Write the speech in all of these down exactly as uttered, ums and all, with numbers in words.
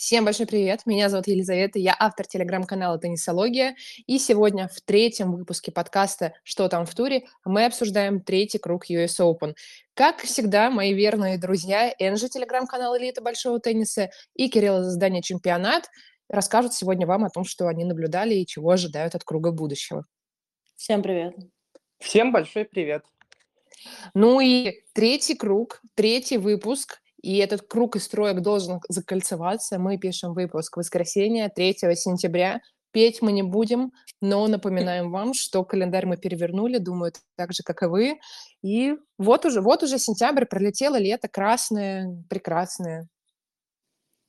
Всем большой привет, меня зовут Елизавета, я автор телеграм-канала «Теннисология», и сегодня в третьем выпуске подкаста «Что там в туре?» мы обсуждаем третий круг ю эс оупен. Как всегда, мои верные друзья Энжи, телеграм-канал «Элита большого тенниса», и Кирилл из издания «Чемпионат» расскажут сегодня вам о том, что они наблюдали и чего ожидают от круга будущего. Всем привет. Всем большой привет. Ну и третий круг, третий выпуск. И этот круг из троек должен закольцеваться. Мы пишем выпуск в воскресенье, третьего сентября. Петь мы не будем, но напоминаем вам, что календарь мы перевернули, думаю, так же, как и вы. И вот уже, вот уже сентябрь, пролетело лето красное, прекрасное.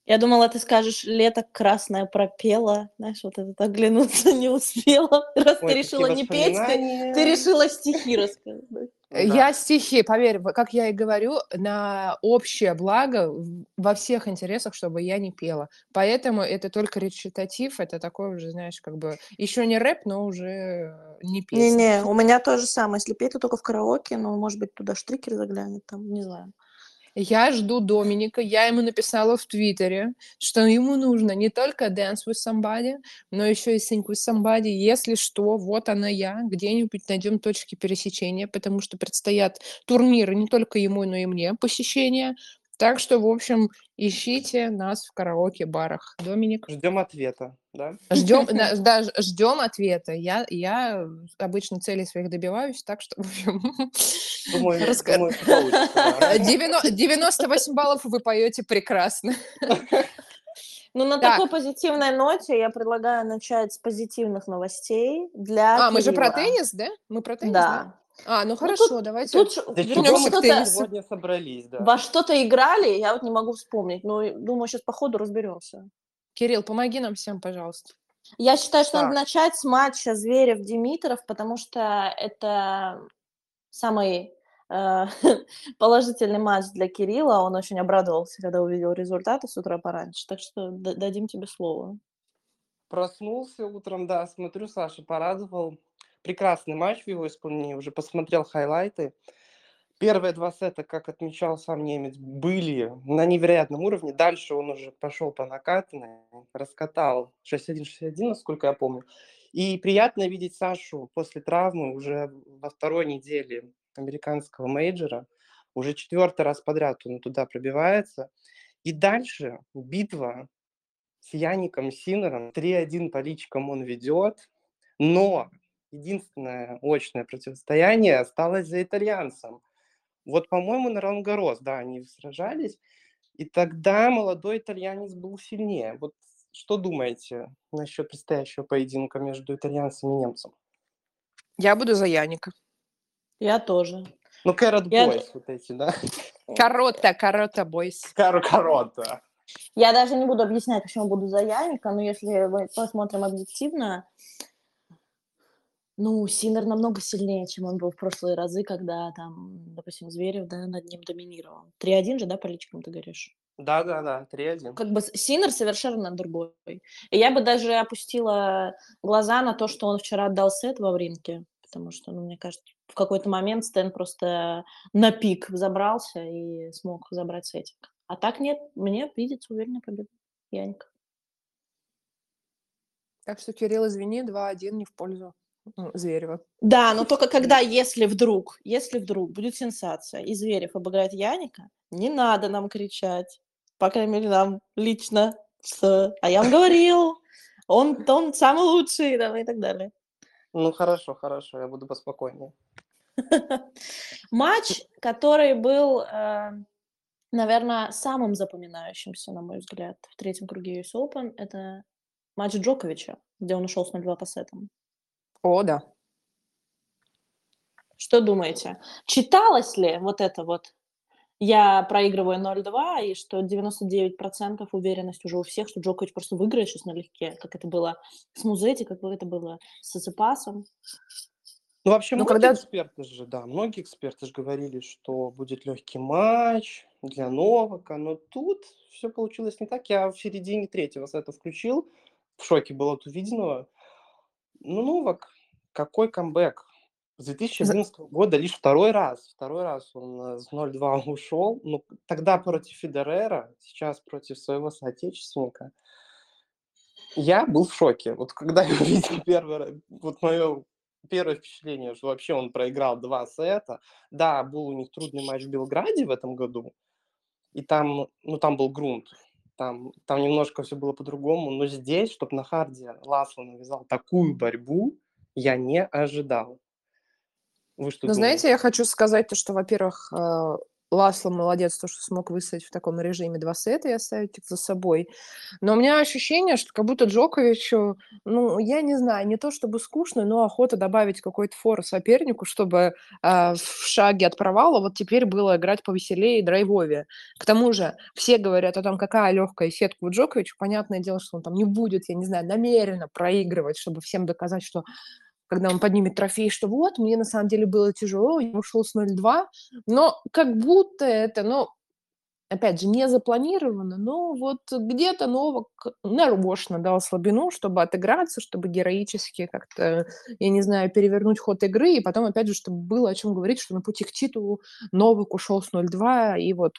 Я думала, ты скажешь, лето красное пропело. Знаешь, вот это оглянуться не успела. Раз Ой, ты решила не петь, ты, ты решила стихи рассказывать. Я стихи, поверь, как я и говорю, на общее благо во всех интересах, чтобы я не пела. Поэтому это только речитатив, это такой уже, знаешь, как бы... Еще не рэп, но уже не песня. Не-не, у меня то же самое. Если петь, то только в караоке, но, может быть, туда Штрикер заглянет, там, не знаю. Я жду Доминика, я ему написала в Твиттере, что ему нужно не только dance with somebody, но еще и sing with somebody. Если что, вот она я, где-нибудь найдем точки пересечения, потому что предстоят турниры не только ему, но и мне, посещения. Так что, в общем, ищите нас в караоке-барах. Доминик. Ждем ответа, да? Ждем, да, да, ждем ответа. Я, я обычно целей своих добиваюсь, так что, в общем... Думаю, Раска... думаю, что получится. девяносто восемь баллов вы поете прекрасно. Ну, на так. такой позитивной ноте я предлагаю начать с позитивных новостей для А, Кирилла. Мы же про теннис, да? Мы про теннис, да? да? А, ну хорошо, ну, тут, давайте тут вернемся к теннису. Сегодня собрались, да. Во что-то играли, я вот не могу вспомнить, но думаю, сейчас по ходу разберемся. Кирилл, помоги нам всем, пожалуйста. Я считаю, что так. надо начать с матча Зверев-Димитров, потому что это... Самый э, положительный матч для Кирилла. Он очень обрадовался, когда увидел результаты с утра пораньше. Так что д- дадим тебе слово. Проснулся утром, да. Смотрю, Саша порадовал. Прекрасный матч в его исполнении. Уже посмотрел хайлайты. Первые два сета, как отмечал сам немец, были на невероятном уровне. Дальше он уже пошел по накатанной. Раскатал шесть один шесть один, насколько я помню. И приятно видеть Сашу после травмы уже во второй неделе американского мейджора. Уже четвертый раз подряд он туда пробивается. И дальше битва с Яником Синером. три один по личкам он ведет. Но единственное очное противостояние осталось за итальянцем. Вот, по-моему, на Ролан-Гаррос, да, они сражались. И тогда молодой итальянец был сильнее. Вот. Что думаете насчет предстоящего поединка между итальянцем и немцем? Я буду за Яника. Я тоже. Ну, Carrot Boys вот эти, да? Карота, Карота Boys. Карота. Я даже не буду объяснять, почему буду за Яника, но если мы посмотрим объективно, ну, Синер намного сильнее, чем он был в прошлые разы, когда, там, допустим, Зверев, да, над ним доминировал. три один же, да, по личкам ты говоришь? Да-да-да, три один. Как бы Синер совершенно другой. И я бы даже опустила глаза на то, что он вчера отдал сет во ринке, потому что, ну, мне кажется, в какой-то момент Стэн просто на пик забрался и смог забрать сетик. А так нет, мне видится уверенная победа Яника. Так что, Кирилл, извини, два один не в пользу Зверева. Да, но только когда, если вдруг, если вдруг будет сенсация, и Зверев обыграет Яника, не надо нам кричать. По крайней мере, нам лично. А я вам говорил, он, он самый лучший, да, и так далее. Ну, хорошо, хорошо, я буду поспокойнее. Матч, который был, наверное, самым запоминающимся, на мой взгляд, в третьем круге ю эс оупен, это матч Джоковича, где он ушел с ноль два по сетам. О, да. Что думаете? Читалось ли вот это вот? Я проигрываю ноль два, и что девяносто девять процентов уверенность уже у всех, что Джокович просто выиграет сейчас налегке, как это было с Музетти, как это было с Циципасом. Ну, вообще, но многие когда... эксперты же, да, многие эксперты же говорили, что будет легкий матч для Новака, но тут все получилось не так. Я в середине третьего сета включил, в шоке было от увиденного. Ну, Новак, какой камбэк. С две тысячи одиннадцатого года лишь второй раз, второй раз он с ноль два ушел, ну, тогда против Федерера, сейчас против своего соотечественника. Я был в шоке, вот когда я увидел первый, вот мое первое впечатление, что вообще он проиграл два сета, да, был у них трудный матч в Белграде в этом году, и там, ну, там был грунт, там, там немножко все было по-другому, но здесь, чтобы на харде Ласло навязал такую борьбу, я не ожидал. Вы что, ну, знаете, я хочу сказать то, что, во-первых, Ласло молодец, то, что смог выстоять в таком режиме два сета и оставить их за собой. Но у меня ощущение, что как будто Джоковичу, ну, я не знаю, не то чтобы скучно, но охота добавить какой-то фор сопернику, чтобы э, в шаге от провала вот теперь было играть повеселее и драйвовее. К тому же все говорят о том, какая легкая сетка у Джоковича. Понятное дело, что он там не будет, я не знаю, намеренно проигрывать, чтобы всем доказать, что... когда он поднимет трофей, что вот, мне на самом деле было тяжело, я ушел с ноль два, но как будто это, ну, опять же, не запланировано, но вот где-то Новак нарочно дал слабину, чтобы отыграться, чтобы героически как-то, я не знаю, перевернуть ход игры, и потом, опять же, чтобы было о чем говорить, что на пути к титулу Новак ушел с ноль два, и вот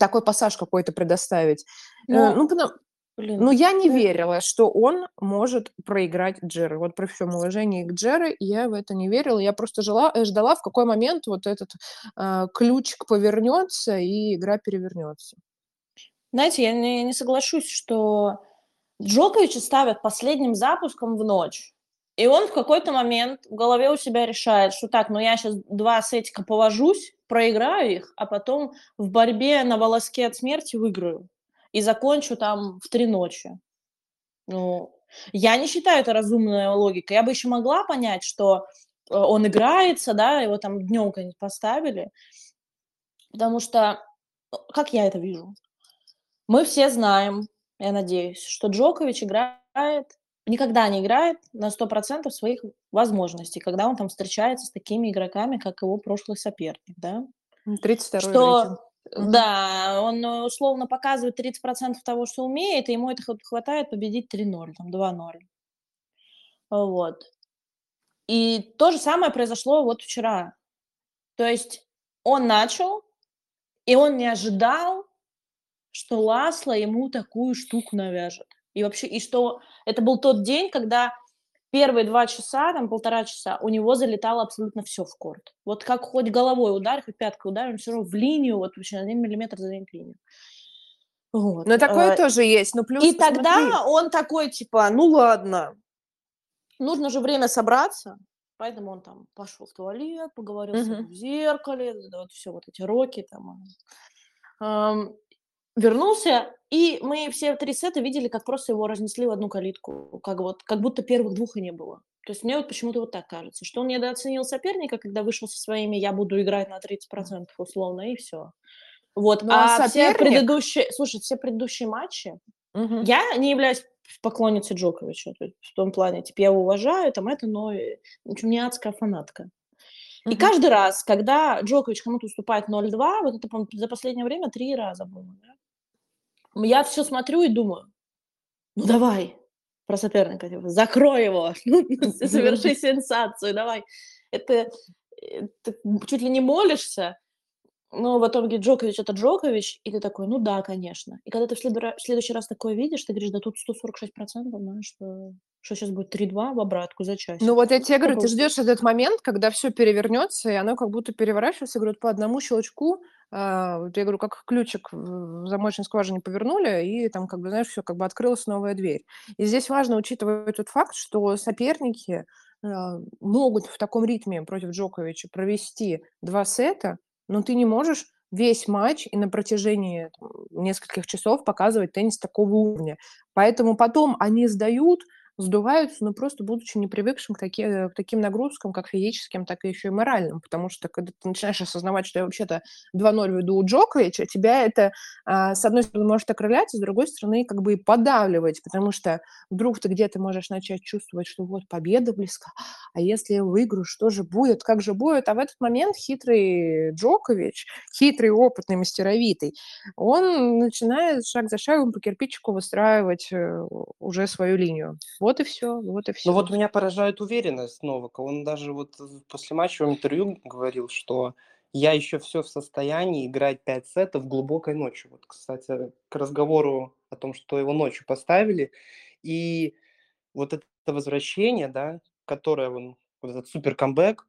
такой пассаж какой-то предоставить. Но... Ну, потому... Блин, Но я не верила, что он может проиграть Джерри. Вот при всем уважении к Джерри я в это не верила. Я просто жила, ждала, в какой момент вот этот э, ключик повернется и игра перевернется. Знаете, я не, не соглашусь, что Джоковича ставят последним запуском в ночь. И он в какой-то момент в голове у себя решает, что так, ну я сейчас два сетика повожусь, проиграю их, а потом в борьбе на волоске от смерти выиграю. И закончу там в три ночи. Ну, я не считаю это разумной логикой. Я бы еще могла понять, что он играется, да, его там днем как-нибудь поставили. Потому что, как я это вижу, мы все знаем, я надеюсь, что Джокович играет, никогда не играет на сто процентов своих возможностей, когда он там встречается с такими игроками, как его прошлый соперник, да. тридцать второй что... рейтинг. Mm-hmm. Да, он условно показывает тридцать процентов того, что умеет, и ему это хватает победить три ноль, там, два ноль. Вот. И то же самое произошло вот вчера. То есть он начал, и он не ожидал, что Ласло ему такую штуку навяжет. И вообще, и что это был тот день, когда первые два часа, там, полтора часа, у него залетало абсолютно все в корт. Вот как хоть головой ударь, хоть пяткой ударь, он все равно в линию, вот вообще на один миллиметр заденет линию. Вот. Но такое а, тоже есть. Но плюс и посмотри. Тогда он такой, типа, ну ладно, нужно же время собраться, поэтому он там пошел в туалет, поговорил с ним в зеркале, вот все вот эти роки там. Эм, вернулся. И мы все три сета видели, как просто его разнесли в одну калитку, как, вот, как будто первых двух и не было. То есть мне вот почему-то вот так кажется, что он недооценил соперника, когда вышел со своими «я буду играть на тридцать процентов условно», и все. Вот. Ну, а соперник... все предыдущие, слушай, все предыдущие матчи, угу. Я не являюсь поклонницей Джоковича, то есть в том плане, типа, я его уважаю, там это, но не адская фанатка. Угу. И каждый раз, когда Джокович кому-то уступает ноль два, вот это, по-моему, за последнее время три раза было, да? Я все смотрю и думаю, ну давай, про соперника, типа, закрой его, соверши сенсацию, давай. Это ты чуть ли не молишься, но потом говорит, Джокович, это Джокович, и ты такой, ну да, конечно. И когда ты в, следу- в следующий раз такое видишь, ты говоришь, да тут сто сорок шесть процентов, знаешь, что... что сейчас будет три-два в обратку за час. Ну вот я тебе говорю, ты ждешь этот момент, когда все перевернется, и оно как будто переворачивается, говорят, по одному щелчку, я говорю, как ключик в замочной скважине повернули, и там, как бы, знаешь, все, как бы открылась новая дверь. И здесь важно учитывать тот факт, что соперники могут в таком ритме против Джоковича провести два сета, но ты не можешь весь матч и на протяжении там, нескольких часов показывать теннис такого уровня. Поэтому потом они сдают, сдуваются, но просто будучи непривыкшим к, таки, к таким нагрузкам, как физическим, так и еще и моральным, потому что когда ты начинаешь осознавать, что я вообще-то два ноль веду у Джоковича, тебя это, с одной стороны, может окрылять, а с другой стороны, как бы и подавливать, потому что вдруг ты где-то можешь начать чувствовать, что вот победа близка, а если я выиграю, что же будет, как же будет, а в этот момент хитрый Джокович, хитрый, опытный, мастеровитый, он начинает шаг за шагом по кирпичику выстраивать уже свою линию. Вот и все, вот и все. Ну вот меня поражает уверенность Новака. Он даже вот после матча в интервью говорил, что я еще все в состоянии играть пять сетов глубокой ночью. Вот, кстати, к разговору о том, что его ночью поставили. И вот это возвращение, да, которое он, вот этот супер-камбэк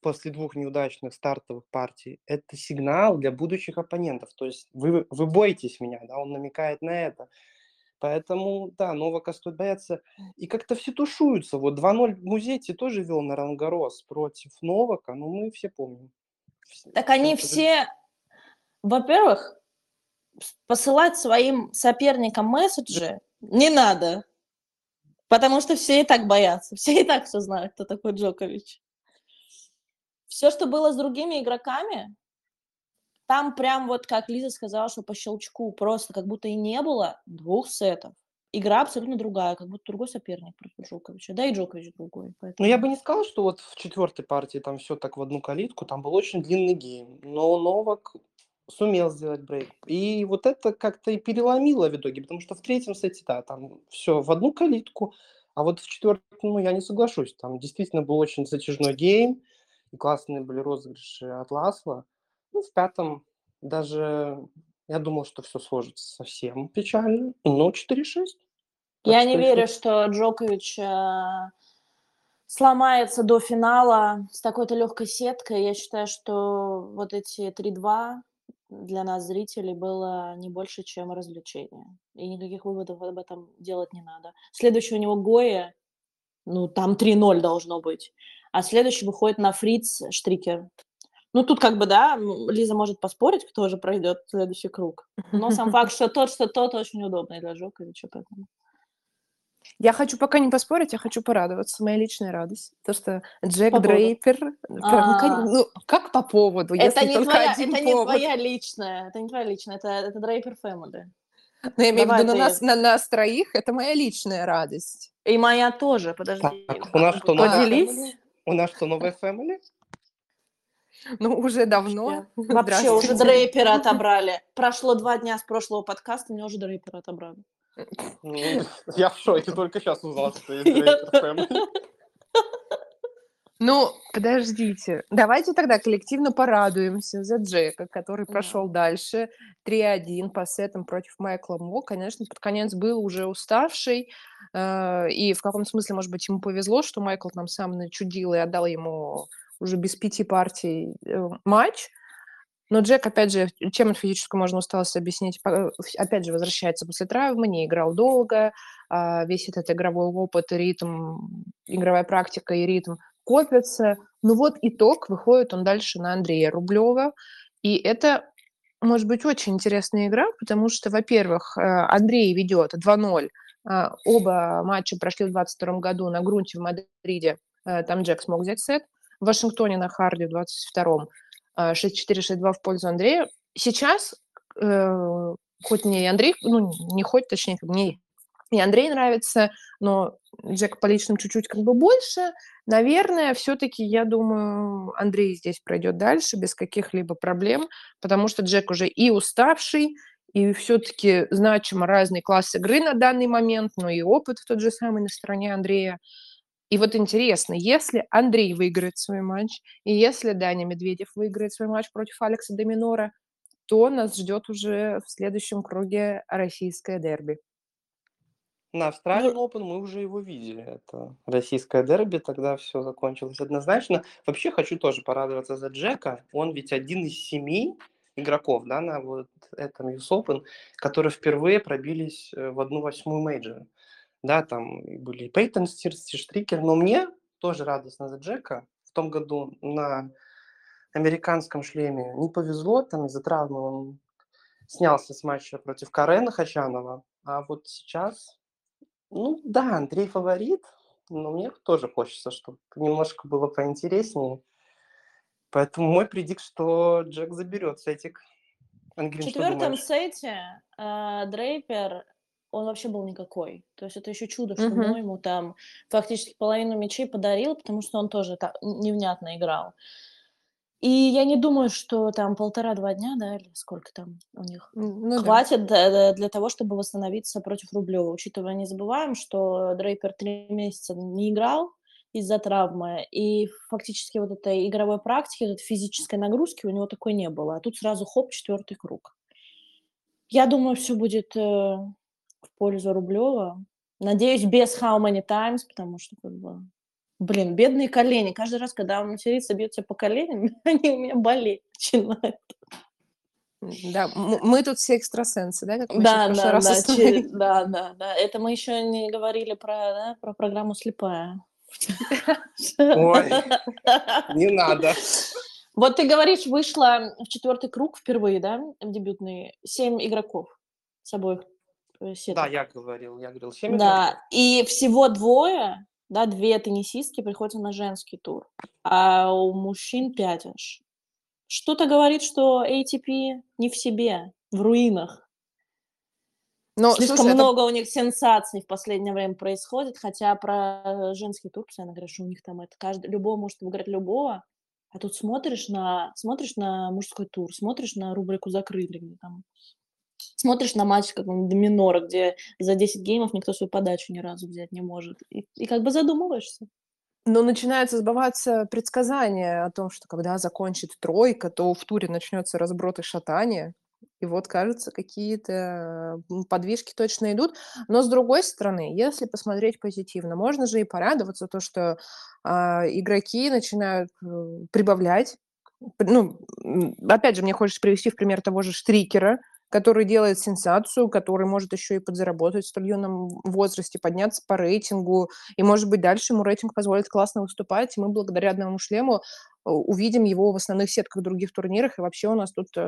после двух неудачных стартовых партий, это сигнал для будущих оппонентов. То есть вы, вы боитесь меня, да, он намекает на это. Поэтому, да, Новака стоит бояться. И как-то все тушуются. Вот два ноль Музетти тоже вел на Ролан-Гаррос против Новака, но мы все помним. Так они все, во-первых, посылать своим соперникам месседжи не надо, потому что все и так боятся, все и так все знают, кто такой Джокович. Все, что было с другими игроками, там прям вот, как Лиза сказала, что по щелчку просто как будто и не было двух сетов. Игра абсолютно другая, как будто другой соперник против Джоковича. Да и Джокович другой. Поэтому... Ну, я бы не сказал, что вот в четвертой партии там все так в одну калитку, там был очень длинный гейм. Но Новак сумел сделать брейк. И вот это как-то и переломило в итоге, потому что в третьем сете, да, там все в одну калитку, а вот в четвертом, ну, я не соглашусь. Там действительно был очень затяжной гейм, и классные были розыгрыши от Ласло. Ну, в пятом даже... Я думал, что все сложится совсем печально, но четыре шесть. Я не верю, что Джокович э, сломается до финала с такой-то легкой сеткой. Я считаю, что вот эти три-два для нас, зрителей, было не больше, чем развлечение. И никаких выводов об этом делать не надо. Следующий у него Гоя, ну там три ноль должно быть. А следующий выходит на фриц Штрикер. Ну, тут как бы, да, Лиза может поспорить, кто же пройдет следующий круг. Но сам факт, что тот, что тот, очень удобный для Джоковича. Поэтому. Я хочу пока не поспорить, я хочу порадоваться. Моя личная радость. То, что Джек Дрейпер... Ну, как по поводу, если только один повод. Это не твоя личная, это не твоя личная, это Дрейпер Фэмили. Но я имею в виду, на нас, на нас троих это моя личная радость. И моя тоже, подожди. У нас что, поделись? У нас что, новая Фэмили? Ну, уже давно. Вообще уже Дрейпера отобрали. Прошло два дня с прошлого подкаста, мне уже Дрейпера отобрали. Я в шоке, только сейчас узнала, что есть Дрейпер. Ну, подождите. Давайте тогда коллективно порадуемся за Джека, который прошел дальше. три один по сетам против Майкла Мо. Конечно, под конец был уже уставший. И в каком смысле, может быть, ему повезло, что Майкл там сам начудил и отдал ему... уже без пяти партий матч. Но Джек, опять же, чем физическую можно усталость объяснить, опять же, возвращается после травмы, не играл долго, весь этот игровой опыт и ритм, игровая практика и ритм копятся. Ну вот итог, выходит он дальше на Андрея Рублева. И это, может быть, очень интересная игра, потому что, во-первых, Андрей ведет два ноль. Оба матча прошли в двадцать втором году на грунте в Мадриде. Там Джек смог взять сет. В Вашингтоне на харде в двадцать втором шесть четыре шесть два в пользу Андрея. Сейчас, э, хоть мне и Андрей, ну, не хоть, точнее, мне и Андрей нравится, но Джек по личным чуть-чуть как бы больше. Наверное, все-таки, я думаю, Андрей здесь пройдет дальше без каких-либо проблем, потому что Джек уже и уставший, и все-таки значимо разный класс игры на данный момент, но и опыт тот же самый на стороне Андрея. И вот интересно, если Андрей выиграет свой матч, и если Даня Медведев выиграет свой матч против Алекса Де Минора, то нас ждет уже в следующем круге российское дерби. На Australian Open мы уже его видели. Это российское дерби, тогда все закончилось однозначно. Вообще хочу тоже порадоваться за Джека. Он ведь один из семи игроков, да, на вот этом ю эс Open, которые впервые пробились в одну восьмую мейджора. Да, там были и Пейтон, и Штрикер, но мне тоже радостно за Джека. В том году на американском шлеме не повезло, там из-за травмы он снялся с матча против Каро Нахачанова. А вот сейчас, ну да, Андрей фаворит, но мне тоже хочется, чтобы немножко было поинтереснее. Поэтому мой предикт, что Джек заберет сетик. Ангелин, в четвертом сете э, Дрейпер... он вообще был никакой. То есть это еще чудо, что uh-huh. ему там фактически половину мячей подарил, потому что он тоже так невнятно играл. И я не думаю, что там полтора-два дня, да, или сколько там у них, ну, хватит да. для того, чтобы восстановиться против Рублева. Учитывая, не забываем, что Дрейпер три месяца не играл из-за травмы, и фактически вот этой игровой практики, вот этой физической нагрузки у него такой не было. А тут сразу хоп, четвертый круг. Я думаю, все будет э, в пользу Рублева. Надеюсь, без how many times, потому что, как бы, блин, бедные колени. Каждый раз, когда он матерится, бьется по коленям, они у меня болеть начинают. Да, мы тут все экстрасенсы, да? Как мы да, да, раз да, че, да, да, да. Это мы еще не говорили про, да, про программу «Слепая». Ой, не надо. Вот ты говоришь, вышла в четвертый круг впервые, да, в дебютный, семь игроков с обоих сетов. Да, я говорил, я говорил, семь да. игроков. И всего двое, да, две теннисистки приходят на женский тур, а у мужчин пять аж. Что-то говорит, что эй ти пи не в себе, в руинах. Но, слишком слушай, много это... у них сенсаций в последнее время происходит, хотя про женский тур постоянно говорят, что у них там это каждый, любого может выиграть любого, а тут смотришь на, смотришь на мужской тур, смотришь на рубрику «Закрыли», где там, смотришь на матч как он, Де Минора, где за десять геймов никто свою подачу ни разу взять не может, и, и как бы задумываешься. Но начинается сбываться предсказание о том, что когда закончит тройка, то в туре начнется разброд и шатание. И вот, кажется, какие-то подвижки точно идут. Но, с другой стороны, если посмотреть позитивно, можно же и порадоваться то, что э, игроки начинают э, прибавлять. Ну, опять же, мне хочется привести в пример того же Штрикера, который делает сенсацию, который может еще и подзаработать в столь юном возрасте, подняться по рейтингу. И, может быть, дальше ему рейтинг позволит классно выступать. И мы благодаря одному шлему увидим его в основных сетках других турнирах, и вообще у нас тут э,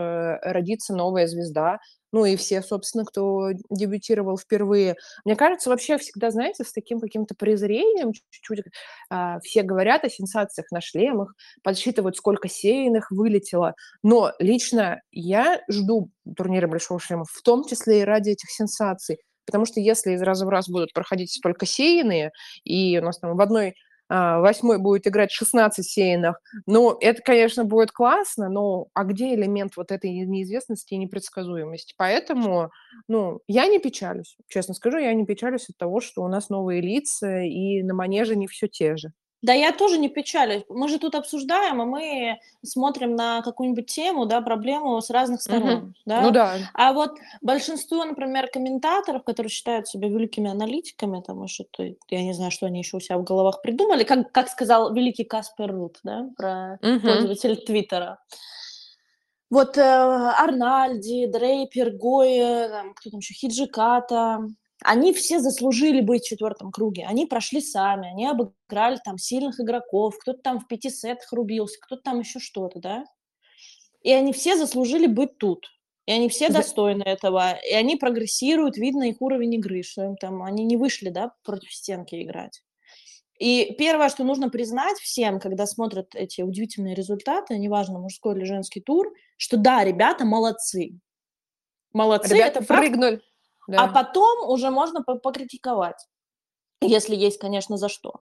родится новая звезда. Ну и все, собственно, кто дебютировал впервые. Мне кажется, вообще всегда, знаете, с таким каким-то презрением чуть-чуть э, все говорят о сенсациях на шлемах, подсчитывают, сколько сеянных вылетело. Но лично я жду турнира большого шлема, в том числе и ради этих сенсаций. Потому что если из раза в раз будут проходить только сеянные, и у нас там в одной... Восьмой будет играть шестнадцать сеянных. Ну, это, конечно, будет классно, но а где элемент вот этой неизвестности и непредсказуемости? Поэтому, ну, я не печалюсь, честно скажу, я не печалюсь от того, что у нас новые лица, и на манеже не все те же. Да, я тоже не печалюсь. Мы же тут обсуждаем, и мы смотрим на какую-нибудь тему, да, проблему с разных сторон. Угу. Да? Ну да. А вот большинство, например, комментаторов, которые считают себя великими аналитиками, потому что я не знаю, что они еще у себя в головах придумали, как, как сказал великий Каспер Рут, да, про угу. пользователя Твиттера. Вот э, Арнальди, Дрейпер, Гоя, там, кто там еще, Хиджиката... Они все заслужили быть в четвертом круге. Они прошли сами, они обыграли там сильных игроков, кто-то там в пяти сетах рубился, кто-то там еще что-то, да? И они все заслужили быть тут. И они все достойны этого. И они прогрессируют, видно их уровень игры, что им там они не вышли, да, против стенки играть. И первое, что нужно признать всем, когда смотрят эти удивительные результаты, неважно, мужской или женский тур, что да, ребята молодцы. Молодцы, ребята это прыгнули. Да. А потом уже можно покритиковать, если есть, конечно, за что.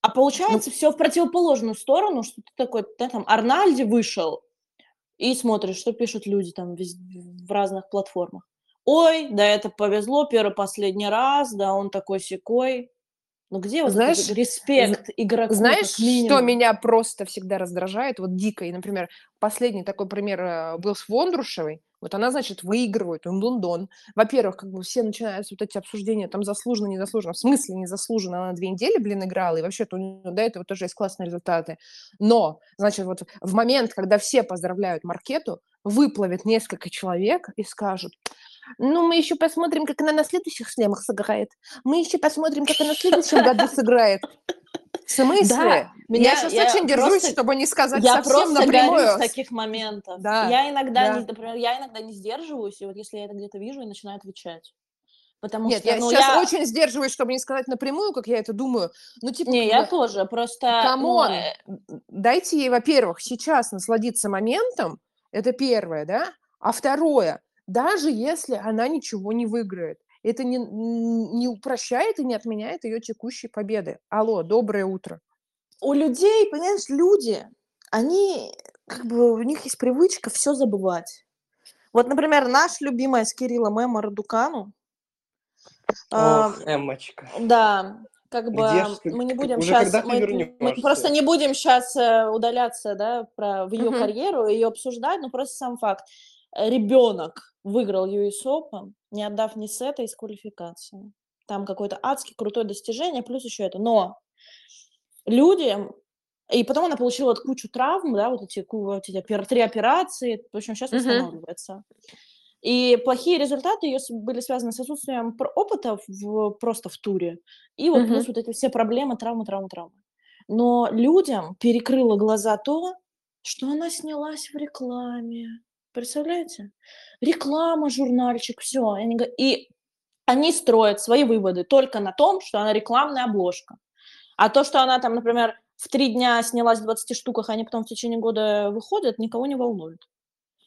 А получается ну, все в противоположную сторону, что ты такой, да, там, Арнальди вышел и смотришь, что пишут люди там в разных платформах. Ой, да это повезло, первый-последний раз, да он такой-сякой. Ну где вот знаешь, этот респект игроку? Знаешь, что меня просто всегда раздражает, вот дико, и, например, последний такой пример был с Вондрушевой. Вот она, значит, выигрывает Лондон. Во-первых, как бы все начинаются вот эти обсуждения, там, заслуженно, незаслуженно. В смысле незаслуженно? Она две недели, блин, играла, и вообще-то до этого тоже есть классные результаты. Но, значит, вот в момент, когда все поздравляют Маркету, выплывет несколько человек и скажут... Ну, мы еще посмотрим, как она на следующих шлемах сыграет. Мы еще посмотрим, как она на следующем году сыграет. В смысле? Да, меня, я сейчас я очень просто, держусь, чтобы не сказать я совсем напрямую. Я просто таких моментов. Да, я, иногда да. не, например, я иногда не сдерживаюсь, и вот если я это где-то вижу, я начинаю отвечать. Потому Нет, что, я ну, сейчас я... очень сдерживаюсь, чтобы не сказать напрямую, как я это думаю. Ну, типа, не, я тоже, просто... Камон, ну... дайте ей, во-первых, сейчас насладиться моментом, это первое, да? А второе... Даже если она ничего не выиграет. Это не, не упрощает и не отменяет ее текущей победы. Алло, доброе утро. У людей, понимаешь, люди, они как бы у них есть привычка все забывать. Вот, например, наш любимый с Кириллом Эмма Радукану. Ох, э, Эммочка. Да, как бы где мы не будем сейчас... Мы, мы просто не будем сейчас удаляться, да, про, в ее uh-huh. карьеру, ее обсуждать, но просто сам факт. Ребенок выиграл ю эс Open, не отдав ни сета из квалификации. Там какое-то адски крутое достижение, плюс еще это. Но людям... И потом она получила вот кучу травм, да, вот эти, вот эти три операции, в общем, сейчас восстанавливается. Uh-huh. И плохие результаты ее были связаны с отсутствием опыта в, просто в туре. И вот uh-huh. плюс вот эти все проблемы, травмы, травмы, травмы. Но людям перекрыло глаза то, что она снялась в рекламе. Представляете? Реклама, журнальчик, все. И они строят свои выводы только на том, что она рекламная обложка. А то, что она там, например, в три дня снялась в двадцати штуках, они потом в течение года выходят, никого не волнует.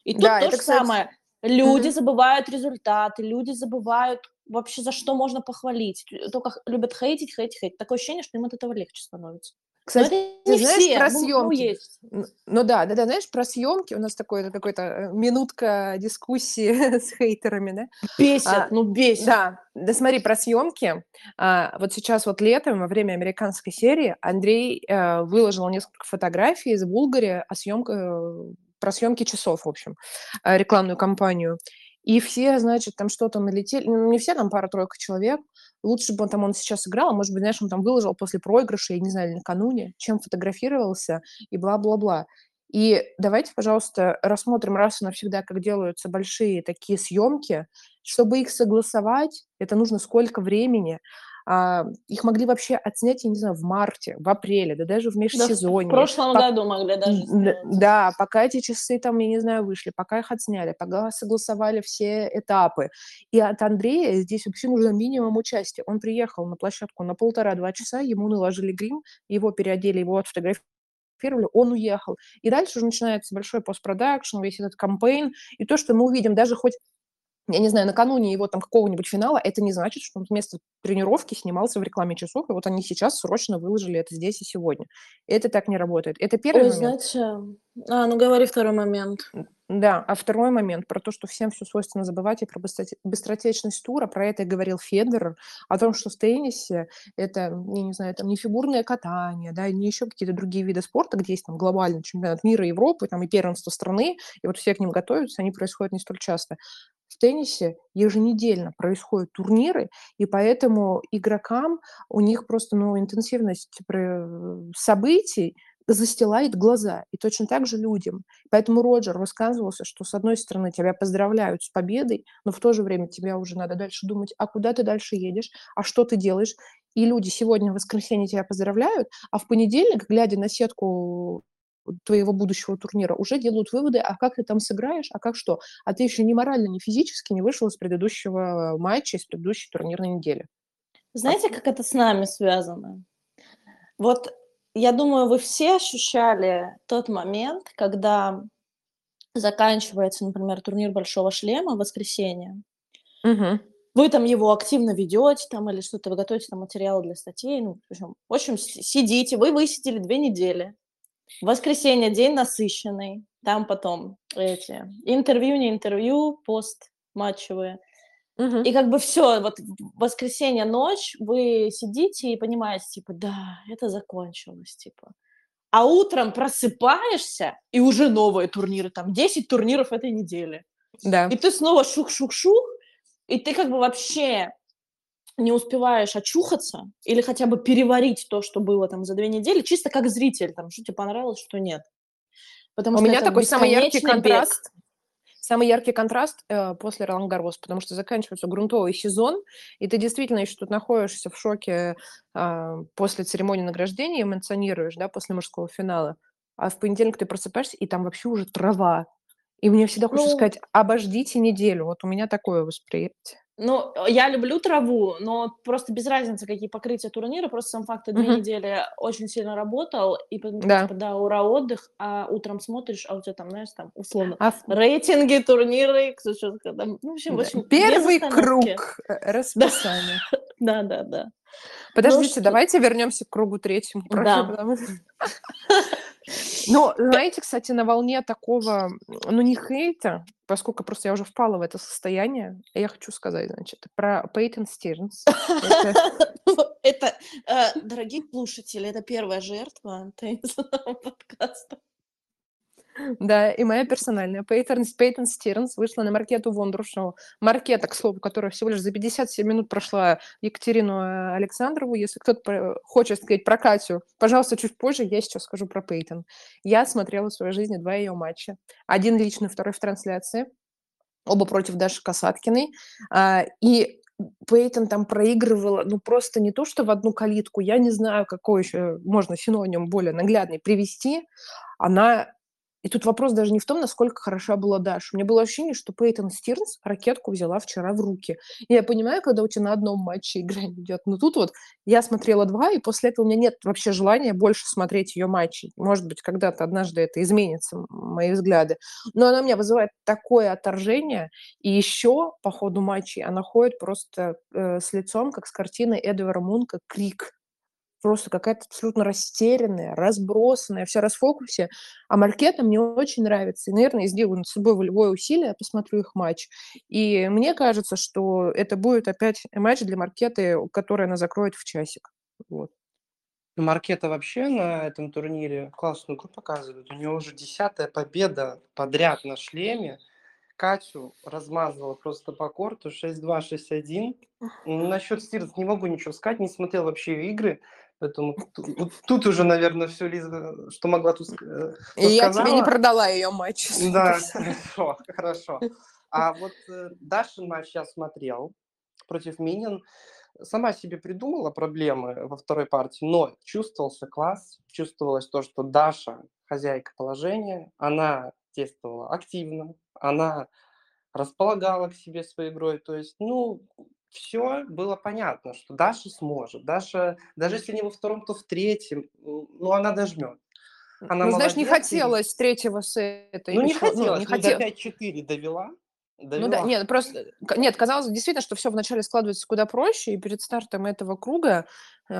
И тут да, то же, кстати... самое. Люди mm-hmm. забывают результаты, люди забывают вообще, за что можно похвалить. Только любят хейтить, хейтить, хейтить. Такое ощущение, что им от этого легче становится. Кстати, ты знаешь все. Про съемки? Ну, ну да, да, да, знаешь, про съемки у нас такое какое-то минутка дискуссии с хейтерами, да? Бесит, а, ну бесит. Да, да, смотри, про съемки. А, вот сейчас вот летом во время американской серии Андрей а, выложил несколько фотографий из Булгарии о съемках, про съемки часов, в общем, а, рекламную кампанию. И все, значит, там что-то налетели, ну, не все, там пара-тройка человек. Лучше бы он там он сейчас играл, а может быть, знаешь, он там выложил после проигрыша, я не знаю, или накануне, чем фотографировался и бла-бла-бла. И давайте, пожалуйста, рассмотрим раз и навсегда, как делаются большие такие съемки. Чтобы их согласовать, это нужно сколько времени. А, их могли вообще отснять, я не знаю, в марте, в апреле, да даже в межсезонье. Да, в прошлом По... году могли даже снять. Да, пока эти часы там, я не знаю, вышли, пока их отсняли, пока согласовали все этапы. И от Андрея здесь вообще нужно минимум участия. Он приехал на площадку на полтора-два часа, ему наложили грим, его переодели, его отфотографировали. Он уехал. И дальше уже начинается большой постпродакшн, весь этот кампейн. И то, что мы увидим, даже хоть я не знаю, накануне его там какого-нибудь финала, это не значит, что он вместо тренировки снимался в рекламе часов, и вот они сейчас срочно выложили это здесь и сегодня. Это так не работает. Это первый Ой, момент. Знаете... А, ну говори второй момент. Да, а второй момент про то, что всем все свойственно забывать, и про быстротечность тура, про это говорил Федерер, о том, что в теннисе это, я не знаю, там не фигурное катание, да, не еще какие-то другие виды спорта, где есть там глобальный чемпионат мира, Европы, там и первенство страны, и вот все к ним готовятся, они происходят не столь часто. В теннисе еженедельно происходят турниры, и поэтому игрокам у них просто, ну, интенсивность событий застилает глаза, и точно так же людям. Поэтому Роджер высказывался, что с одной стороны тебя поздравляют с победой, но в то же время тебя уже надо дальше думать, а куда ты дальше едешь, а что ты делаешь. И люди сегодня в воскресенье тебя поздравляют, а в понедельник, глядя на сетку твоего будущего турнира, уже делают выводы, а как ты там сыграешь, а как что. А ты еще ни морально, ни физически не вышел из предыдущего матча, из предыдущей турнирной недели. Знаете, а... как это с нами связано? Вот я думаю, вы все ощущали тот момент, когда заканчивается, например, турнир «Большого шлема» в воскресенье. Угу. Вы там его активно ведете, там, или что-то, вы готовите там материалы для статей. Ну, в общем, в общем, сидите, вы высидели две недели. В воскресенье день насыщенный. Там потом эти интервью, не интервью, постматчевые. Угу. И как бы все, вот в воскресенье ночь вы сидите и понимаете, типа, да, это закончилось, типа. А утром просыпаешься, и уже новые турниры, там, десять турниров этой недели. Да. И ты снова шух-шух-шух, и ты как бы вообще не успеваешь очухаться или хотя бы переварить то, что было там за две недели, чисто как зритель, там, что тебе понравилось, что нет. Потому У что меня такой самый яркий контраст. Бег. Самый яркий контраст э, после Ролан-Гаррос, потому что заканчивается грунтовый сезон, и ты действительно еще тут находишься в шоке э, после церемонии награждения, эмоционируешь, да, после мужского финала, а в понедельник ты просыпаешься, и там вообще уже трава. И мне всегда хочется ну... сказать, обождите неделю. Вот у меня такое восприятие. Ну, я люблю траву, но просто без разницы, какие покрытия турнира, просто сам факт, две mm-hmm. недели очень сильно работал, и потом, да. типа, да, ура, отдых, а утром смотришь, а у тебя там, знаешь, там, условно, а... рейтинги, турниры, кто что там, ну, в общем, да. в общем, первый круг расписания. Да-да-да. Подождите, ну, что... давайте вернемся к кругу третьему. Прошу, да. Ну, знаете, кстати, на волне такого, ну, не хейта, поскольку просто я уже впала в это состояние, я хочу сказать, значит, про Пейтон Стирнс. Это, дорогие слушатели, это первая жертва теннисного подкаста. Да, и моя персональная. Пейтон, Пейтон Стирнс вышла на Маркету Вондрушеву. Маркета, к слову, которая всего лишь за пятьдесят семь минут прошла Екатерину Александрову. Если кто-то хочет сказать про Катю, пожалуйста, чуть позже я сейчас скажу про Пейтон. Я смотрела в своей жизни два ее матча. Один лично, второй в трансляции. Оба против Даши Касаткиной. И Пейтон там проигрывала, ну, просто не то, что в одну калитку. Я не знаю, какой еще можно синоним более наглядный привести. Она... И тут вопрос даже не в том, насколько хороша была Даша. У меня было ощущение, что Пейтон Стирнс ракетку взяла вчера в руки. И я понимаю, когда у тебя на одном матче игра не идет. Но тут вот я смотрела два, и после этого у меня нет вообще желания больше смотреть ее матчи. Может быть, когда-то однажды это изменится, мои взгляды. Но она у меня вызывает такое отторжение. И еще по ходу матчей она ходит просто э, с лицом, как с картины Эдвара Мунка «Крик». Просто какая-то абсолютно растерянная, разбросанная, вся расфокусе. А Маркета мне очень нравится. И, наверное, я сделаю над собой волевое усилие, я посмотрю их матч. И мне кажется, что это будет опять матч для Маркеты, который она закроет в часик. Вот. Маркета вообще на этом турнире классную игру показывает. У нее уже десятая победа подряд на шлеме. Катю размазывала просто по корту шесть-два, шесть-один. Насчет Стирнс не могу ничего сказать, не смотрел вообще игры, поэтому тут, тут уже, наверное, все, Лиза, что могла, тут сказала. Я тебе не продала ее матч. Да, хорошо, хорошо. А вот Дашин матч я смотрел против Минин. Сама себе придумала проблемы во второй партии, но чувствовался класс, чувствовалось то, что Даша хозяйка положения, она действовала активно, она располагала к себе своей игрой, то есть, ну, все было понятно, что Даша сможет, Даша, даже если не во втором, то в третьем, ну, она дожмет. Она, ну, молодец, знаешь, не хотелось и... третьего сета. Ну, не хотелось, не хотел... до пять-четыре довела. Довела. Ну да, нет, просто, нет, казалось действительно, что все вначале складывается куда проще, и перед стартом этого круга э,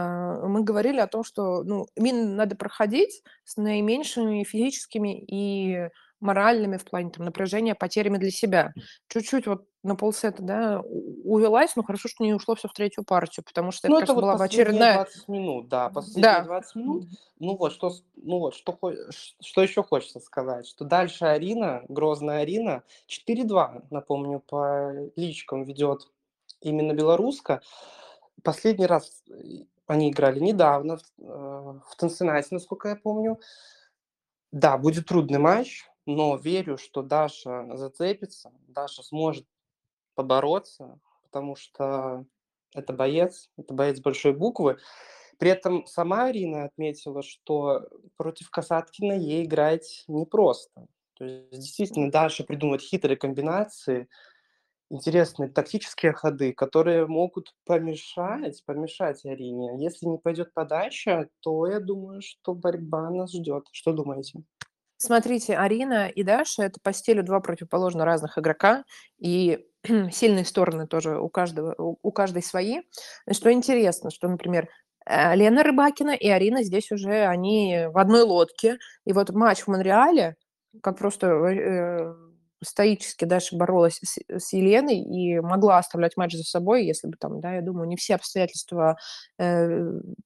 мы говорили о том, что, ну, мин надо проходить с наименьшими физическими и моральными в плане там напряжения, потерями для себя. Чуть-чуть вот на полсета, да, увелась, но хорошо, что не ушло все в третью партию, потому что ну, это, это вот была очередная... двадцать минут, да, последние да. двадцать минут. Ну вот, что, ну вот что, что еще хочется сказать, что дальше Арина, грозная Арина, четыре-два, напомню, по личкам ведет именно белоруска. Последний раз они играли недавно, в, в Тенсенате, насколько я помню. Да, будет трудный матч, но верю, что Даша зацепится, Даша сможет побороться, потому что это боец, это боец большой буквы. При этом сама Арина отметила, что против Касаткина ей играть непросто. То есть действительно Даша придумывает хитрые комбинации, интересные тактические ходы, которые могут помешать, помешать Арине. Если не пойдет подача, то я думаю, что борьба нас ждет. Что думаете? Смотрите, Арина и Даша – это по стилю два противоположно разных игрока, и сильные стороны тоже у каждого, у каждой свои. Что интересно, что, например, Лена Рыбакина и Арина здесь уже, они в одной лодке, и вот матч в Монреале, как просто э, стоически Даша боролась с, с Еленой и могла оставлять матч за собой, если бы там, да, я думаю, не все обстоятельства э,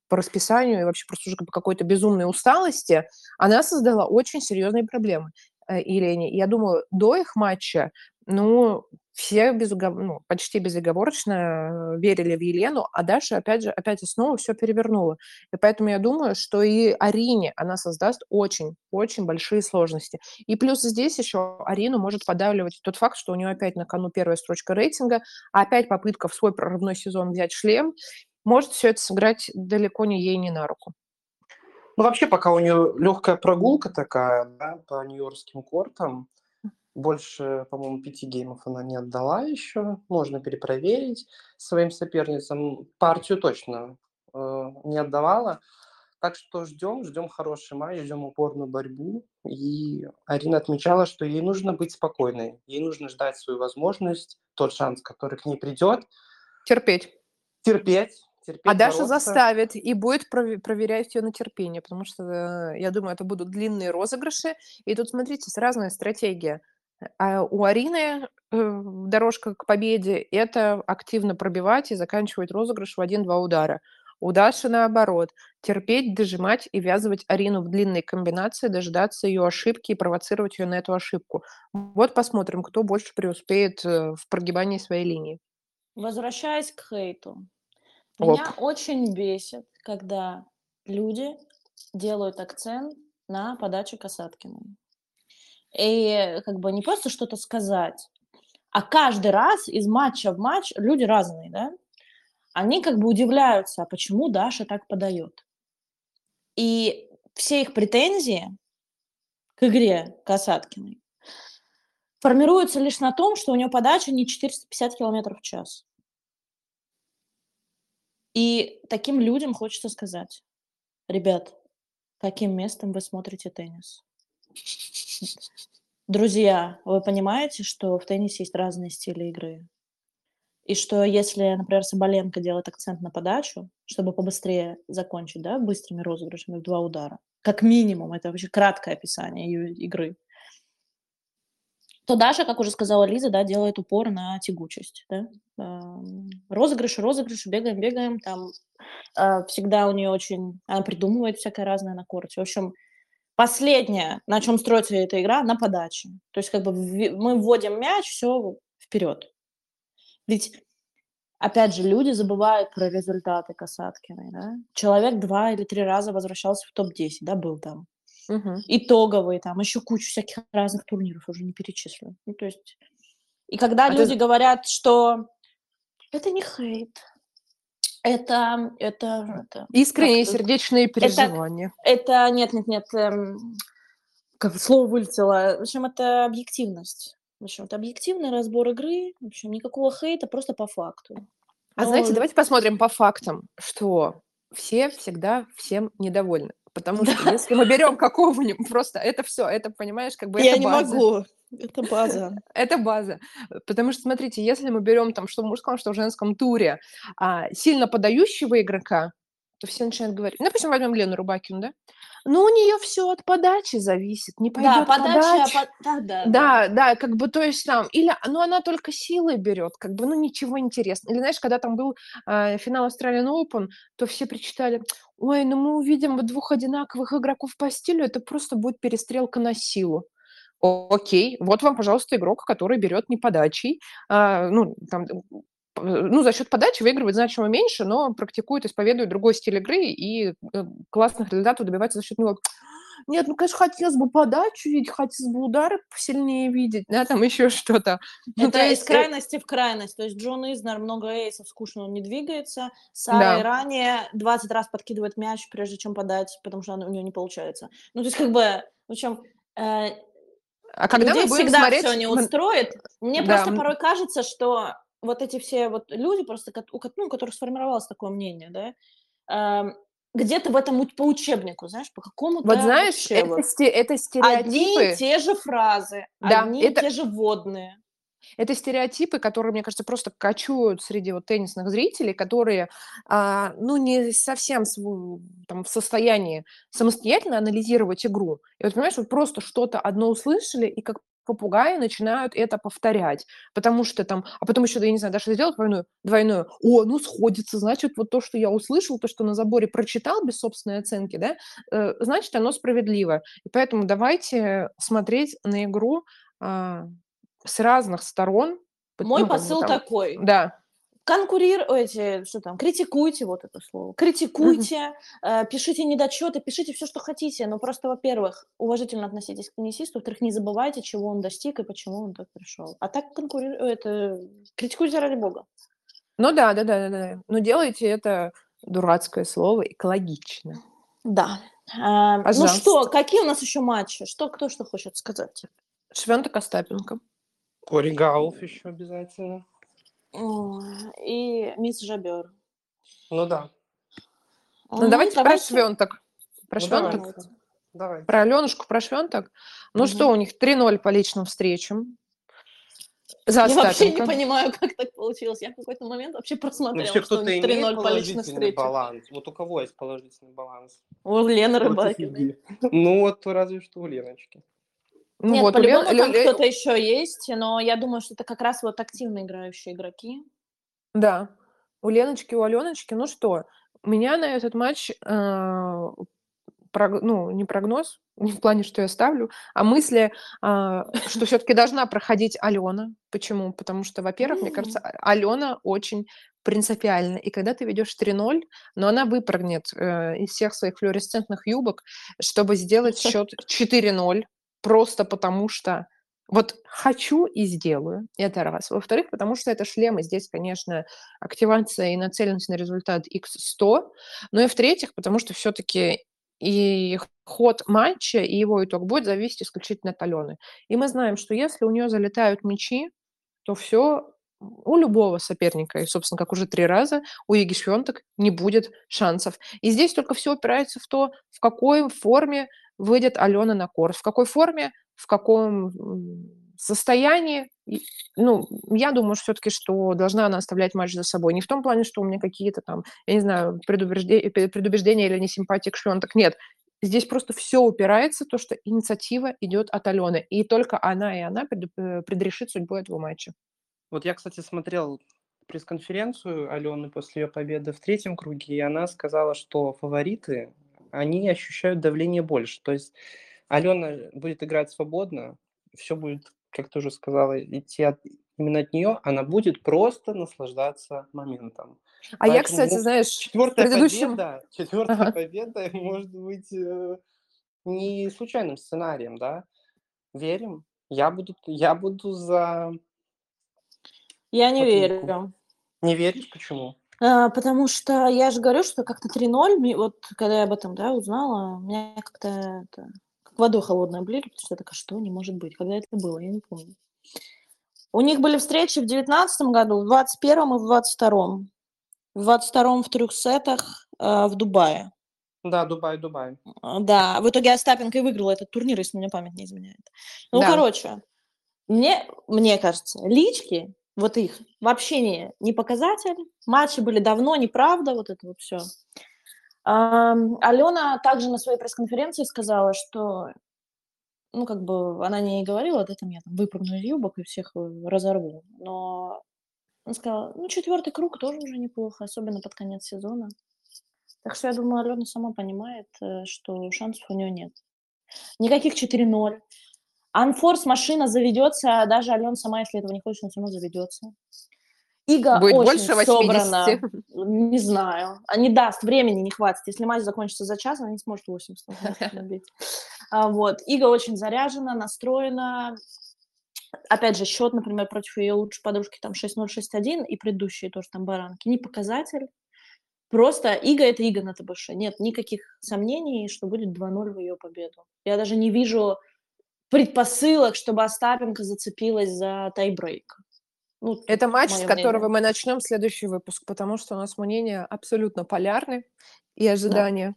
по расписанию и вообще просто уже по какой-то безумной усталости, она создала очень серьезные проблемы э, Елене. И я думаю, до их матча, ну... Все безугов... ну, почти безоговорочно верили в Елену, а Даша, опять же, опять и снова все перевернула. И поэтому я думаю, что и Арине она создаст очень-очень большие сложности. И плюс здесь еще Арину может подавливать тот факт, что у нее опять на кону первая строчка рейтинга, а опять попытка в свой прорывной сезон взять шлем. Может все это сыграть далеко не ей, не на руку. Ну, вообще, пока у нее легкая прогулка такая, да, по нью-йоркским кортам. Больше, по-моему, пяти геймов она не отдала еще. Можно перепроверить своим соперницам. Партию точно э, не отдавала. Так что ждем, ждем хороший матч, ждем упорную борьбу. И Арина отмечала, что ей нужно быть спокойной. Ей нужно ждать свою возможность, тот шанс, который к ней придет. Терпеть. Терпеть. терпеть. А Даша бороться. Заставит и будет проверять ее на терпение, потому что, я думаю, это будут длинные розыгрыши. И тут, смотрите, разная стратегия. А у Арины дорожка к победе – это активно пробивать и заканчивать розыгрыш в один-два удара. У Даши наоборот – терпеть, дожимать и ввязывать Арину в длинные комбинации, дожидаться ее ошибки и провоцировать ее на эту ошибку. Вот посмотрим, кто больше преуспеет в прогибании своей линии. Возвращаясь к хейту, Оп. меня очень бесит, когда люди делают акцент на подачу Касаткиной. И как бы не просто что-то сказать, а каждый раз из матча в матч люди разные, да? Они как бы удивляются, почему Даша так подает. И все их претензии к игре Касаткиной формируются лишь на том, что у нее подача не четыреста пятьдесят километров в час. И таким людям хочется сказать: ребят, каким местом вы смотрите теннис? Друзья, вы понимаете, что в теннисе есть разные стили игры? И что если, например, Соболенко делает акцент на подачу, чтобы побыстрее закончить, да, быстрыми розыгрышами в два удара, как минимум, это вообще краткое описание ее игры, то Даша, как уже сказала Лиза, да, делает упор на тягучесть. Да? Розыгрыш, розыгрыш, бегаем, бегаем. Там всегда у нее очень... Она придумывает всякое разное на корте. В общем, последнее, на чем строится эта игра, на подаче. То есть как бы мы вводим мяч, все вперед. Ведь, опять же, люди забывают про результаты Касаткиной. Да? Человек два или три раза возвращался в топ-десять, да, был там. Угу. Итоговые, там еще кучу всяких разных турниров уже не перечислю. Ну, то есть... И когда а люди ты... говорят, что это не хейт, это... это, это... искренние как... сердечные переживания. Это, это... нет, нет, нет, эм... как слово вылетело. В общем, это объективность. В общем, это объективный разбор игры. В общем, никакого хейта, просто по факту. А Но... знаете, давайте посмотрим по фактам, что все всегда всем недовольны. Потому что да. если мы берем какого-нибудь, просто это все, это, понимаешь, как бы Я это база. Я не могу, это база. Это база. Потому что, смотрите, если мы берем там, что в мужском, что в женском туре, а, сильно подающего игрока, то все начинают говорить. Ну, допустим, возьмем Лену Рыбакину, да? Ну, у нее все от подачи зависит, не пойдет да, подача. Подач... По... Да, да, да, да, да, как бы, то есть там, или, ну, она только силой берет, как бы, ну, ничего интересного. Или, знаешь, когда там был э, финал Australian Open, то все причитали: ой, ну мы увидим вот двух одинаковых игроков по стилю, это просто будет перестрелка на силу. Окей, вот вам, пожалуйста, игрок, который берет не подачей, а, ну, там... ну, за счет подачи выигрывает значимо меньше, но практикует, исповедует другой стиль игры и классных результатов добивается за счет него. Нет, ну, конечно, хотелось бы подачу видеть, хотелось бы удары посильнее видеть, да, там еще что-то. Это ну, то есть... из крайности в крайность. То есть Джон Изнер много эйсов, скучно он не двигается. Сара да. ранее двадцать раз подкидывает мяч, прежде чем подать, потому что у нее не получается. Ну, то есть как бы, в общем... Э, а когда людей мы будем всегда смотреть... все не устроит. Мне да. просто порой кажется, что... вот эти все вот люди, просто, у, ну, у которых сформировалось такое мнение, да, где-то в этом по учебнику, знаешь, по какому-то... Вот знаешь, это, это стереотипы... Одни и те же фразы, да, одни это... и те же вводные. Это стереотипы, которые, мне кажется, просто кочуют среди вот теннисных зрителей, которые, а, ну, не совсем свой, там, в состоянии самостоятельно анализировать игру. И вот, понимаешь, вот просто что-то одно услышали, и как попугаи начинают это повторять, потому что там, а потом еще, я не знаю, Даша сделала двойную, двойную, о, ну, сходится, значит, вот то, что я услышал, то, что на заборе прочитал без собственной оценки, да, значит, оно справедливо. И поэтому давайте смотреть на игру а, с разных сторон. Мой ну, посыл там, такой. Да. Конкурируйте, что там, критикуйте, вот это слово, критикуйте, uh-huh. пишите недочеты, пишите все, что хотите, но просто, во-первых, уважительно относитесь к теннисисту, во-вторых, не забывайте, чего он достиг и почему он так пришел. А так конкурируйте, критикуйте ради бога. Ну да, да, да, да, да. Но делайте это дурацкое слово экологично. Да. А, ну что, какие у нас еще матчи? Что, кто что хочет сказать? Швёнтек, Остапенко. Кори Гауф еще обязательно. И мисс Жабер. Ну да. Ну, ну давайте, давайте про Швёнтек. Про ну, Швёнтек. Давайте. Про Аленушку, про Швёнтек. Ну угу. что, у них три ноль по личным встречам. За я вообще не понимаю, как так получилось. Я в какой-то момент вообще просмотрела, ну, все, что три ноль по личной встрече. Баланс. Вот у кого есть положительный баланс? У Лены Рыбакиной. Ну вот разве что у Леночки. Ну, нет, вот по-любому Лен... там Лен... кто-то еще есть, но я думаю, что это как раз вот активно играющие игроки. Да. У Леночки, у Аленочки. Ну что, у меня на этот матч... Э- Прог... ну, не прогноз, не в плане, что я ставлю, а мысли, э, что все-таки должна проходить Алена. Почему? Потому что, во-первых, mm-hmm. мне кажется, Алена очень принципиальна. И когда ты ведешь три ноль, но она выпрыгнет э, из всех своих флуоресцентных юбок, чтобы сделать счет четыре ноль, просто потому что вот хочу и сделаю. Это раз. Во-вторых, потому что это шлем, и здесь, конечно, активация и нацеленность на результат икс сто. Ну и в-третьих, потому что все-таки и ход матча, и его итог будет зависеть исключительно от Алены. И мы знаем, что если у нее залетают мячи, то все у любого соперника, и, собственно, как уже три раза, у Иги Швёнтек не будет шансов. И здесь только все опирается в то, в какой форме выйдет Алена на корт, в какой форме, в каком состоянии. Ну, я думаю, что все-таки, что должна она оставлять матч за собой. Не в том плане, что у меня какие-то там, я не знаю, предубеждения, предубеждения или несимпатия к Швёнтек. Нет. Здесь просто все упирается в то, что инициатива идет от Алены. И только она и она предрешит судьбу этого матча. Вот я, кстати, смотрел пресс-конференцию Алены после ее победы в третьем круге, и она сказала, что фавориты, они ощущают давление больше. То есть Алена будет играть свободно, все будет, как ты уже сказала, идти от, именно от нее, она будет просто наслаждаться моментом. А поэтому я, кстати, знаешь, четвертая предыдущем... победа, четвертая ага. победа может быть э, не случайным сценарием, да? Верим? Я буду, я буду за... Я не Потеньку. верю. Не веришь? Почему? А, потому что я же говорю, что как-то три ноль, вот когда я об этом, да, узнала, у меня как-то... Это... водой холодной облили, потому что я такая, что не может быть, когда это было, я не помню. У них были встречи в девятнадцатом году, в двадцать первом и в двадцать втором. В двадцать втором в трех сетах э, в Дубае. Да, Дубай, Дубай. Да, в итоге Остапенко и выиграла этот турнир, если мне память не изменяет. Ну, да. короче, мне, мне кажется, лички, вот их, вообще не, не показатель, матчи были давно, неправда, вот это вот все. Алена также на своей пресс-конференции сказала, что, ну, как бы, она не говорила, да, там, я там выпрыгну из юбок и всех разорву, но она сказала, ну, четвертый круг тоже уже неплохо, особенно под конец сезона. Так что, я думаю, Алена сама понимает, что шансов у нее нет. Никаких четыре ноль. Анфорс машина заведется, даже Алена сама, если этого не хочет, она сама заведется. Ига будет очень больше собрана, не знаю, не даст, времени не хватит, если матч закончится за час, она не сможет восемьдесят набить. Вот, Ига очень заряжена, настроена, опять же, счет, например, против ее лучшей подружки, там, шесть ноль шесть один, и предыдущие тоже там баранки, не показатель, просто Ига — это Ига на ТБШ, нет никаких сомнений, что будет два ноль в ее победу. Я даже не вижу предпосылок, чтобы Остапенко зацепилась за тайбрейк. Ну, это матч, с которого мнение. Мы начнем следующий выпуск, потому что у нас мнения абсолютно полярны и ожидания.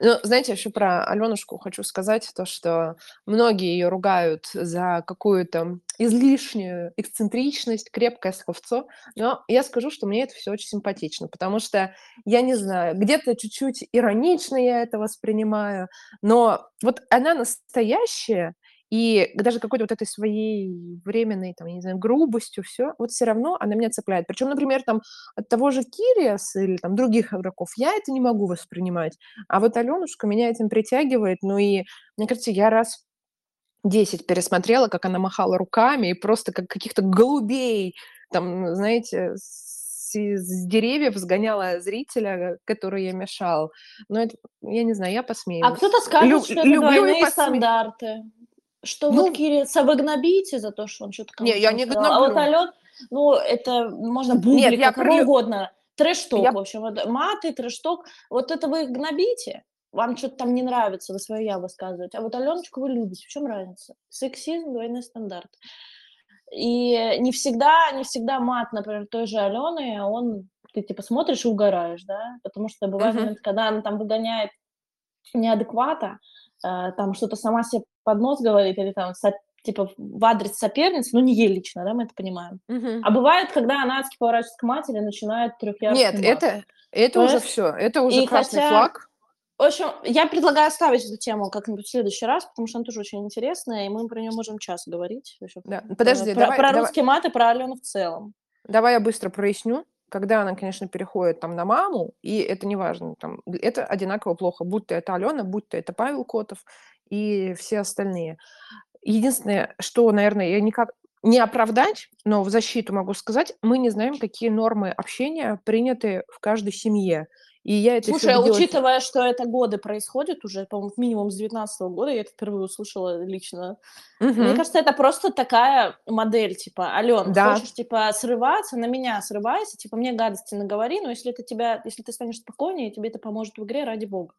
Да. Ну, знаете, еще про Аленушку хочу сказать, то, что многие ее ругают за какую-то излишнюю эксцентричность, крепкое словцо, но я скажу, что мне это все очень симпатично, потому что, я не знаю, где-то чуть-чуть иронично я это воспринимаю, но вот она настоящая, и даже какой-то вот этой своей временной, там, я не знаю, грубостью, все, вот все равно она меня цепляет. Причем, например, там, от того же Кириас или там других игроков я это не могу воспринимать. А вот Аленушка меня этим притягивает. Ну и, мне кажется, я раз десять пересмотрела, как она махала руками, и просто как каких-то голубей, там, знаете, с, с деревьев сгоняла зрителя, который ей мешал. Но это, я не знаю, я посмеялась. А кто-то скажет, Лю- что это двойные стандарты. Что ну, вот Кирица вы гнобите за то, что он что-то кому-то... Нет, я не гноблю. А вот Алёна, ну, это можно бублик, как при... угодно. Трэш-ток, я... в общем. Вот, маты, трэш-ток. Вот это вы их гнобите, вам что-то там не нравится, вы свое «я» высказываете. А вот Алёночку вы любите. В чем разница? Сексизм, двойной стандарт. И не всегда, не всегда мат, например, той же Алёны, он... Ты, типа, смотришь и угораешь, да? Потому что бывает момент, uh-huh. когда она там выгоняет неадеквата, там что-то сама себе под нос говорит, или там типа, в адрес соперницы, ну, не ей лично, да, мы это понимаем. Uh-huh. А бывает, когда она адски поворачивается к матери и начинает трёхъярусный Нет, бак. это, это уже все, это уже и красный хотя... флаг. В общем, я предлагаю оставить эту тему как-нибудь в следующий раз, потому что она тоже очень интересная, и мы про нее можем час говорить. Да. Подожди, про, давай, про давай. русский мат и про Алену в целом. Давай я быстро проясню. Когда она, конечно, переходит там на маму, и это неважно, там, это одинаково плохо, будь то это Алена, будь то это Павел Котов и все остальные. Единственное, что, наверное, я никак не оправдать, но в защиту могу сказать, мы не знаем, какие нормы общения приняты в каждой семье. И я это Слушай, делаю... учитывая, что это годы происходит уже, по-моему, минимум с девятнадцатого года, я это впервые услышала лично. Угу. Мне кажется, это просто такая модель, типа, Алён, да. хочешь, типа, срываться, на меня срывайся, типа, мне гадости наговори, но если ты, тебя, если ты станешь спокойнее, тебе это поможет в игре, ради бога.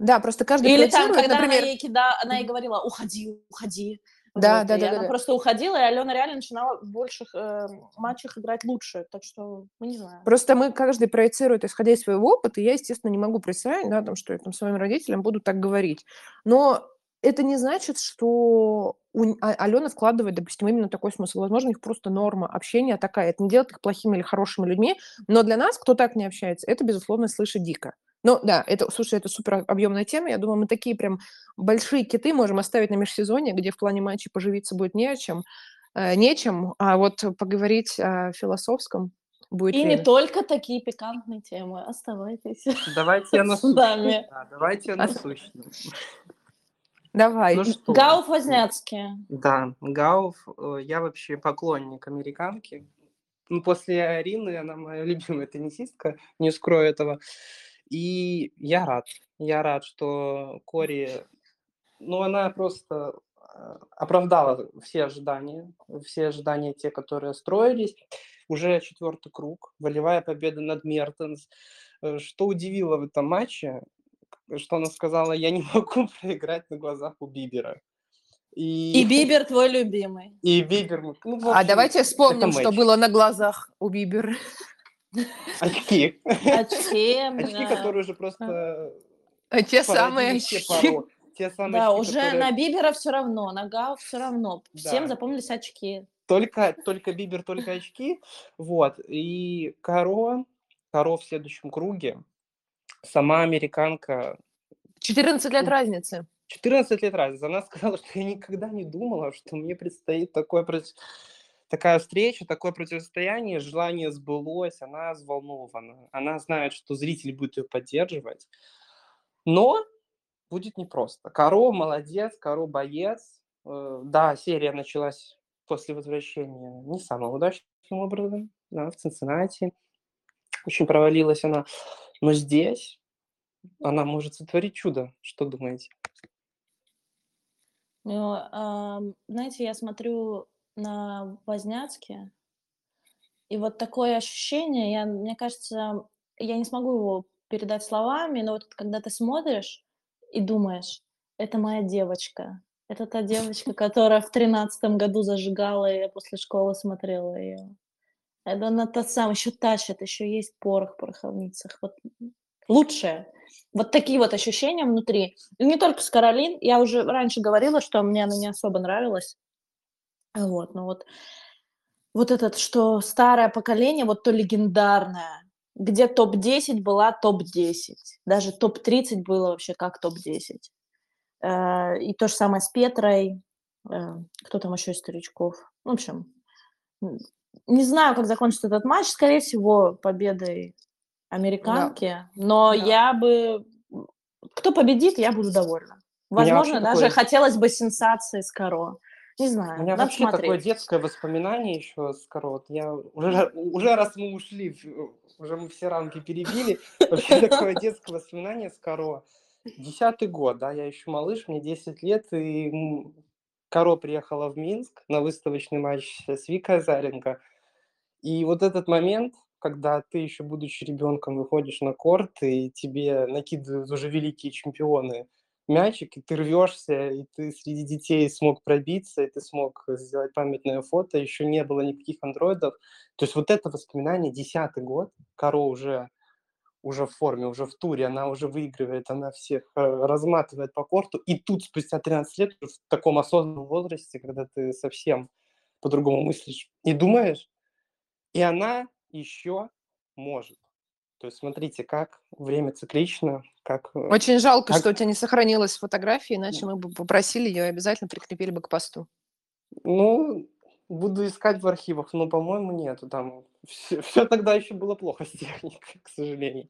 Да, просто каждый... Или там, когда например... она, ей кида... она ей говорила, уходи, уходи. Да, вот, да, да. Она да, просто да. уходила, и Алена реально начинала в больших э, матчах играть лучше. Так что мы не знаем. Просто мы каждый проецирует, исходя из своего опыта, и я, естественно, не могу представить, да, там, что я там, своим родителям буду так говорить. Но это не значит, что у... Алена вкладывает, допустим, именно такой смысл. Возможно, у них просто норма общения такая. Это не делает их плохими или хорошими людьми. Но для нас, кто так не общается, это, безусловно, слышит дико. Ну, да, это, слушай, это супер объемная тема. Я думаю, мы такие прям большие киты можем оставить на межсезонье, где в плане матчей поживиться будет не о чем, э, нечем, а вот поговорить о философском будет... И время. Не только такие пикантные темы. Оставайтесь. Давайте я насущную. Давайте я насущную. Давай. Гауф Возняцкий. Да, Гауф. Я вообще поклонник американки. После Арины она моя любимая теннисистка, не скрою этого. И я рад, я рад, что Кори, ну, она просто оправдала все ожидания, все ожидания те, которые строились. Уже четвертый круг, волевая победа над Мертенс. Что удивило в этом матче, что она сказала, я не могу проиграть на глазах у Бибера. И... и Бибер твой любимый. И Бибер. Ну, в общем, а давайте вспомним, что было на глазах у Бибера. Очки. Очки, очки, которые уже просто... Те самые очки. Те самые да, очки, уже которые... на Бибера все равно, на Гау все равно. Всем да. запомнились очки. Только, только Бибер, только очки. Вот. И Каро, Каро в следующем круге. Сама американка... четырнадцать лет разницы. четырнадцать лет разницы. Она сказала, что я никогда не думала, что мне предстоит такое... Такая встреча, такое противостояние, желание сбылось, она взволнована. Она знает, что зритель будет ее поддерживать. Но будет непросто. Каро молодец, Каро боец. Да, серия началась после возвращения не самым удачным образом, да, в Цинциннати. Очень провалилась она. Но здесь она может сотворить чудо. Что думаете? Ну, знаете, я смотрю... на Возняцке. И вот такое ощущение, я, мне кажется, я не смогу его передать словами, но вот когда ты смотришь и думаешь, это моя девочка, это та девочка, которая в тринадцатом году зажигала, и я после школы смотрела ее. Это она та самая, еще тащит, еще есть порох в пороховницах. Вот лучшее. Вот такие вот ощущения внутри. И не только с Каролин, я уже раньше говорила, что мне она не особо нравилась. Вот, ну вот, вот этот, что старое поколение, вот то легендарное, где топ десять была топ десять, даже топ тридцать было вообще как топ десять. И то же самое с Петрой, кто там еще из старичков. В общем, не знаю, как закончится этот матч, скорее всего, победой американки, да. но да. я бы... Кто победит, я буду довольна. Возможно, даже такое... хотелось бы сенсации с Каро. Не знаю, У меня вообще смотреть. Такое детское воспоминание еще с корот. Я уже, уже раз мы ушли, уже мы все рамки перебили. Вообще такое детское воспоминание с Каро. Десятый год, да, я еще малыш, мне десять лет, и Каро приехала в Минск на выставочный матч с Викой Азаренко. И вот этот момент, когда ты еще, будучи ребенком, выходишь на корт, и тебе накидывают уже великие чемпионы мячик, и ты рвешься, и ты среди детей смог пробиться, и ты смог сделать памятное фото, еще не было никаких андроидов. То есть вот это воспоминание, десятый год, Каро уже уже в форме, уже в туре, она уже выигрывает, она всех разматывает по корту. И тут спустя тринадцать лет, в таком осознанном возрасте, когда ты совсем по-другому мыслишь и думаешь, и она еще может. То есть смотрите, как время циклично, как... Очень жалко, как... что у тебя не сохранилась фотография, иначе мы бы попросили ее и обязательно прикрепили бы к посту. Ну, буду искать в архивах, но, по-моему, нету там... Все, все тогда еще было плохо с техникой, к сожалению.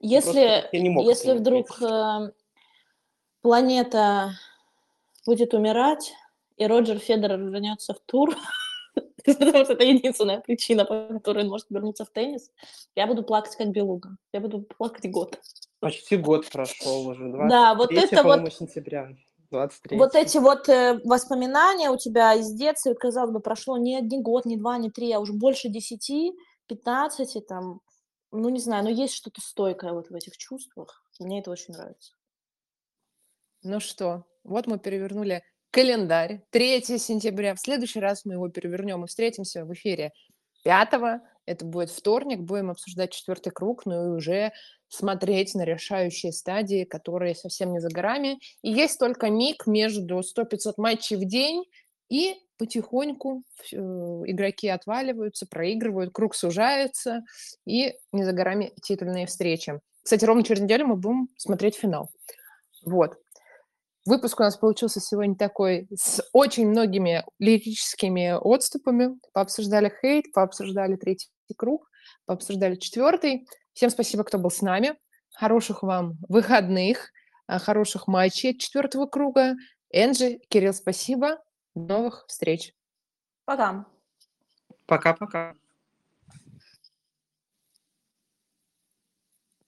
Если, если вдруг э, планета будет умирать, и Роджер Федерер вернется в тур, потому что это единственная причина, по которой он может вернуться в теннис, я буду плакать как белуга. Я буду плакать год. Почти год прошел уже. Да, вот это вот... сентября. двадцать третьего. Вот эти вот э, воспоминания у тебя из детства, казалось бы, прошло не, не год, не два, не три, а уже больше десяти, пятнадцати, там, ну, не знаю, но есть что-то стойкое вот в этих чувствах. Мне это очень нравится. Ну что, вот мы перевернули календарь. третьего сентября. В следующий раз мы его перевернем и встретимся в эфире пятого. Это будет вторник. Будем обсуждать четвертый круг, ну и уже смотреть на решающие стадии, которые совсем не за горами. И есть только миг между сто-пятьсот матчей в день, и потихоньку игроки отваливаются, проигрывают, круг сужается, и не за горами титульные встречи. Кстати, ровно через неделю мы будем смотреть финал. Вот. Выпуск у нас получился сегодня такой с очень многими лирическими отступами. Пообсуждали хейт, пообсуждали третий круг, пообсуждали четвертый. Всем спасибо, кто был с нами. Хороших вам выходных, хороших матчей четвертого круга. Энджи, Кирилл, спасибо. До новых встреч. Пока. Пока-пока.